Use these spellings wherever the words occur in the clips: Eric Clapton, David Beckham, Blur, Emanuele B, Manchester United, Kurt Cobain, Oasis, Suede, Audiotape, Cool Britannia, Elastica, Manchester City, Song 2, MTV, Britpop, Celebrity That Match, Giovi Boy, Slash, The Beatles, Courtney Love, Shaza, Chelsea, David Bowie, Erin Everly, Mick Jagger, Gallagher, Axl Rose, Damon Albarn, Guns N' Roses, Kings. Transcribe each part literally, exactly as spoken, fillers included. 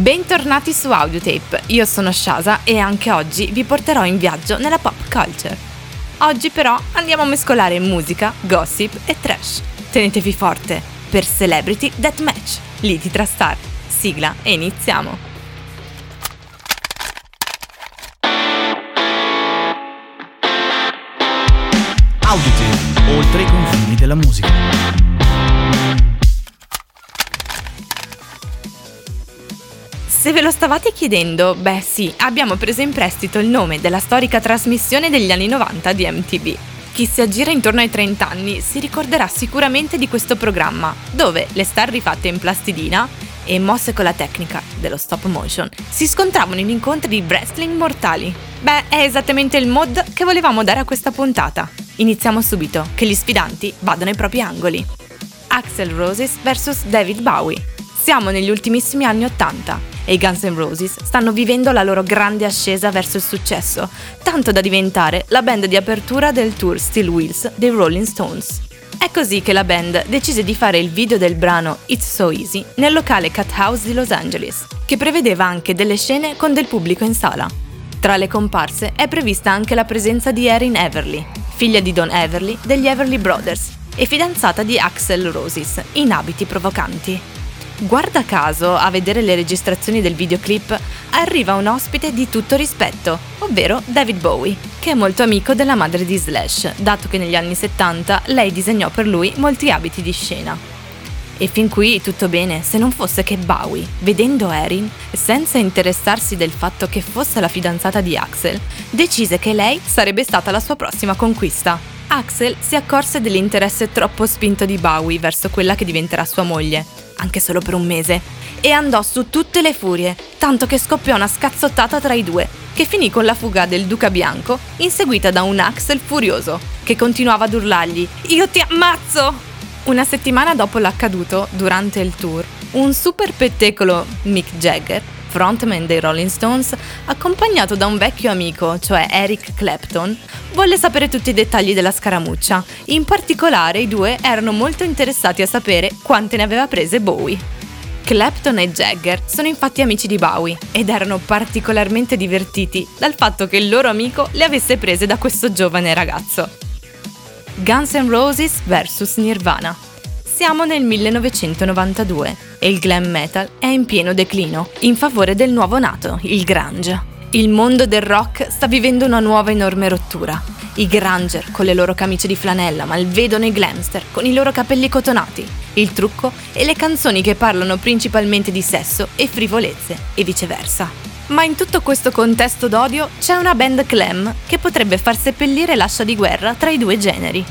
Bentornati su Audiotape, io sono Shaza e anche oggi vi porterò in viaggio nella pop culture. Oggi però andiamo a mescolare musica, gossip e trash. Tenetevi forte per Celebrity That Match, liti tra star. Sigla e iniziamo! Audiotape, oltre i confini della musica. Se ve lo stavate chiedendo, beh sì, abbiamo preso in prestito il nome della storica trasmissione degli anni novanta di M T V. Chi si aggira intorno ai trenta anni si ricorderà sicuramente di questo programma, dove le star rifatte in plastilina e mosse con la tecnica dello stop motion si scontravano in incontri di wrestling mortali. Beh, è esattamente il mod che volevamo dare a questa puntata. Iniziamo subito, che gli sfidanti vadano ai propri angoli. Axl Rose vs David Bowie. Siamo negli ultimissimi anni ottanta. E i Guns N' Roses stanno vivendo la loro grande ascesa verso il successo, tanto da diventare la band di apertura del tour Steel Wheels dei Rolling Stones. È così che la band decise di fare il video del brano It's So Easy nel locale Cat House di Los Angeles, che prevedeva anche delle scene con del pubblico in sala. Tra le comparse è prevista anche la presenza di Erin Everly, figlia di Don Everly degli Everly Brothers e fidanzata di Axl Rose, in abiti provocanti. Guarda caso, a vedere le registrazioni del videoclip, arriva un ospite di tutto rispetto, ovvero David Bowie, che è molto amico della madre di Slash, dato che negli anni settanta lei disegnò per lui molti abiti di scena. E fin qui tutto bene, se non fosse che Bowie, vedendo Erin, senza interessarsi del fatto che fosse la fidanzata di Axl, decise che lei sarebbe stata la sua prossima conquista. Axl si accorse dell'interesse troppo spinto di Bowie verso quella che diventerà sua moglie, anche solo per un mese, e andò su tutte le furie, tanto che scoppiò una scazzottata tra i due, che finì con la fuga del Duca Bianco, inseguita da un Axl furioso, che continuava ad urlargli «Io ti ammazzo!». Una settimana dopo l'accaduto, durante il tour, un super pettecolo Mick Jagger, frontman dei Rolling Stones, accompagnato da un vecchio amico, cioè Eric Clapton, volle sapere tutti i dettagli della scaramuccia. In particolare i due erano molto interessati a sapere quante ne aveva prese Bowie. Clapton e Jagger sono infatti amici di Bowie ed erano particolarmente divertiti dal fatto che il loro amico le avesse prese da questo giovane ragazzo. Guns N' Roses vs Nirvana. Siamo nel millenovecentonovantadue e il glam metal è in pieno declino, in favore del nuovo nato, il grunge. Il mondo del rock sta vivendo una nuova enorme rottura. I granger con le loro camicie di flanella malvedono i glamster con i loro capelli cotonati, il trucco e le canzoni che parlano principalmente di sesso e frivolezze e viceversa. Ma in tutto questo contesto d'odio c'è una band glam che potrebbe far seppellire l'ascia di guerra tra i due generi.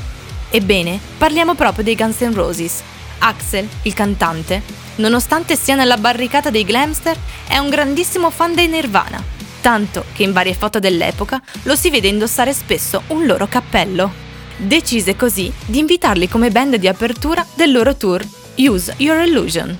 Ebbene, parliamo proprio dei Guns N' Roses. Axl, il cantante, nonostante sia nella barricata dei glamster, è un grandissimo fan dei Nirvana, tanto che in varie foto dell'epoca lo si vede indossare spesso un loro cappello. Decise così di invitarli come band di apertura del loro tour Use Your Illusion.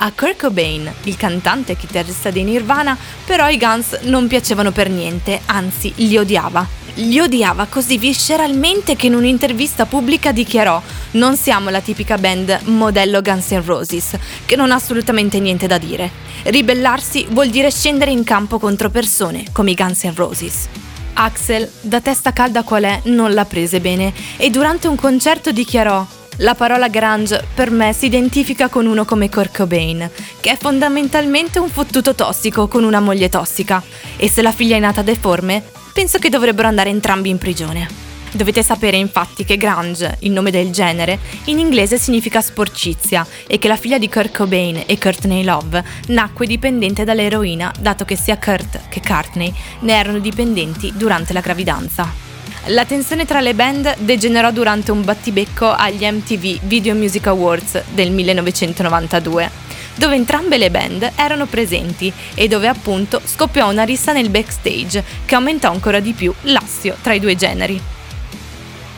A Kurt Cobain, il cantante e chitarrista dei Nirvana, però i Guns non piacevano per niente, anzi li odiava. Li odiava così visceralmente che in un'intervista pubblica dichiarò: «Non siamo la tipica band modello Guns N' Roses, che non ha assolutamente niente da dire. Ribellarsi vuol dire scendere in campo contro persone come i Guns N' Roses». Axl, da testa calda qual è, non la prese bene e durante un concerto dichiarò: «La parola grunge per me si identifica con uno come Kurt Cobain, che è fondamentalmente un fottuto tossico con una moglie tossica, e se la figlia è nata deforme, penso che dovrebbero andare entrambi in prigione». Dovete sapere infatti che grunge, il nome del genere, in inglese significa sporcizia e che la figlia di Kurt Cobain e Courtney Love nacque dipendente dall'eroina, dato che sia Kurt che Courtney ne erano dipendenti durante la gravidanza. La tensione tra le band degenerò durante un battibecco agli M T V Video Music Awards del millenovecentonovantadue, dove entrambe le band erano presenti e dove appunto scoppiò una rissa nel backstage che aumentò ancora di più l'assio tra i due generi.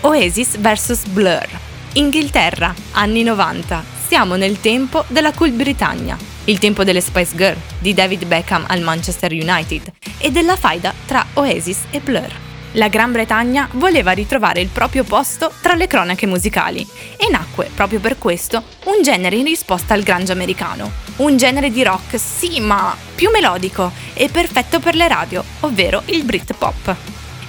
Oasis vs Blur. Inghilterra, anni novanta. Siamo nel tempo della Cool Britannia, il tempo delle Spice Girls, di David Beckham al Manchester United e della faida tra Oasis e Blur. La Gran Bretagna voleva ritrovare il proprio posto tra le cronache musicali e nacque, proprio per questo, un genere in risposta al grunge americano. un genere di rock, sì, ma più melodico e perfetto per le radio, ovvero il Britpop.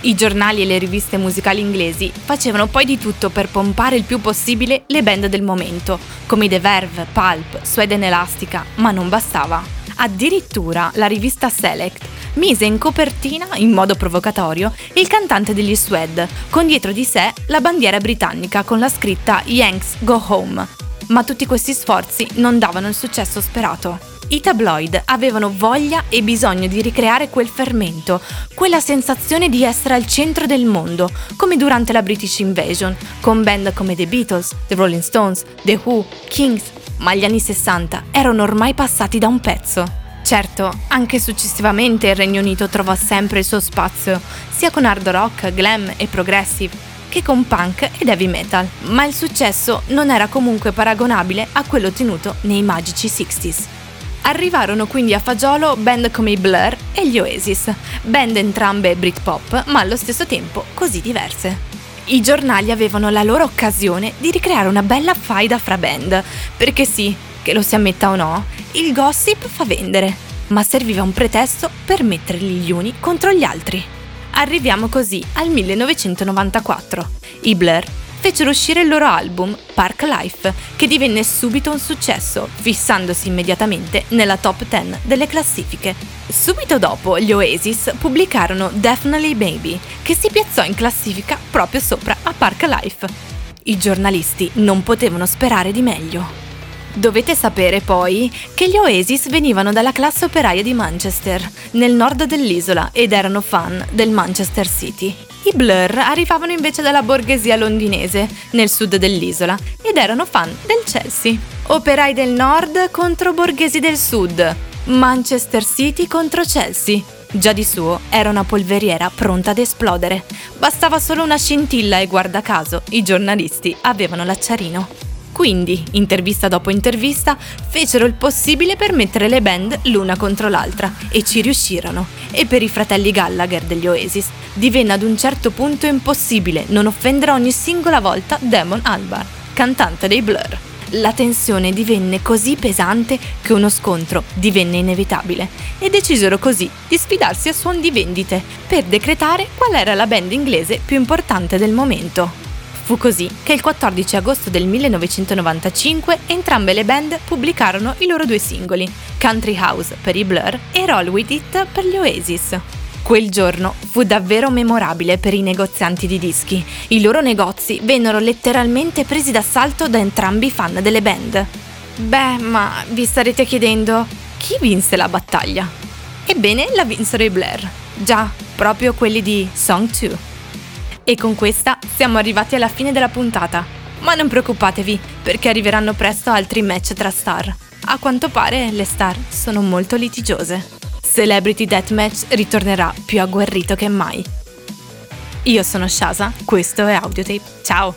I giornali e le riviste musicali inglesi facevano poi di tutto per pompare il più possibile le band del momento, come i The Verve, Pulp, Suede e Elastica, ma non bastava. Addirittura la rivista Select mise in copertina, in modo provocatorio, il cantante degli Suede, con dietro di sé la bandiera britannica con la scritta Yanks Go Home. Ma tutti questi sforzi non davano il successo sperato. I tabloid avevano voglia e bisogno di ricreare quel fermento, quella sensazione di essere al centro del mondo, come durante la British Invasion, con band come The Beatles, The Rolling Stones, The Who, Kings, ma gli anni sessanta erano ormai passati da un pezzo. Certo, anche successivamente il Regno Unito trovò sempre il suo spazio, sia con hard rock, glam e progressive, che con punk ed heavy metal, ma il successo non era comunque paragonabile a quello ottenuto nei magici sessanta. Arrivarono quindi a fagiolo band come i Blur e gli Oasis, band entrambe Britpop, ma allo stesso tempo così diverse. I giornali avevano la loro occasione di ricreare una bella faida fra band, perché sì, che lo si ammetta o no, il gossip fa vendere, ma serviva un pretesto per metterli gli uni contro gli altri. Arriviamo così al millenovecentonovantaquattro. I Blur fecero uscire il loro album Park Life, che divenne subito un successo, fissandosi immediatamente nella top dieci delle classifiche. Subito dopo gli Oasis pubblicarono Definitely Baby, che si piazzò in classifica proprio sopra a Park Life. I giornalisti non potevano sperare di meglio. Dovete sapere poi che gli Oasis venivano dalla classe operaia di Manchester, nel nord dell'isola, ed erano fan del Manchester City. I Blur arrivavano invece dalla borghesia londinese, nel sud dell'isola, ed erano fan del Chelsea. Operai del nord contro borghesi del sud, Manchester City contro Chelsea. Già di suo era una polveriera pronta ad esplodere. Bastava solo una scintilla e guarda caso i giornalisti avevano l'acciarino. Quindi, intervista dopo intervista, fecero il possibile per mettere le band l'una contro l'altra, e ci riuscirono. E per i fratelli Gallagher degli Oasis divenne ad un certo punto impossibile non offendere ogni singola volta Damon Albarn, cantante dei Blur. La tensione divenne così pesante che uno scontro divenne inevitabile, e decisero così di sfidarsi a suon di vendite per decretare qual era la band inglese più importante del momento. Fu così che il quattordici agosto del millenovecentonovantacinque entrambe le band pubblicarono i loro due singoli, Country House per i Blur e Roll With It per gli Oasis. Quel giorno fu davvero memorabile per i negozianti di dischi. I loro negozi vennero letteralmente presi d'assalto da entrambi i fan delle band. Beh, ma vi starete chiedendo, chi vinse la battaglia? Ebbene, la vinsero i Blur. Già, proprio quelli di Song due. E con questa siamo arrivati alla fine della puntata, ma non preoccupatevi perché arriveranno presto altri match tra star. A quanto pare le star sono molto litigiose. Celebrity That Match ritornerà più agguerrito che mai. Io sono Shaza, questo è Audiotape, ciao!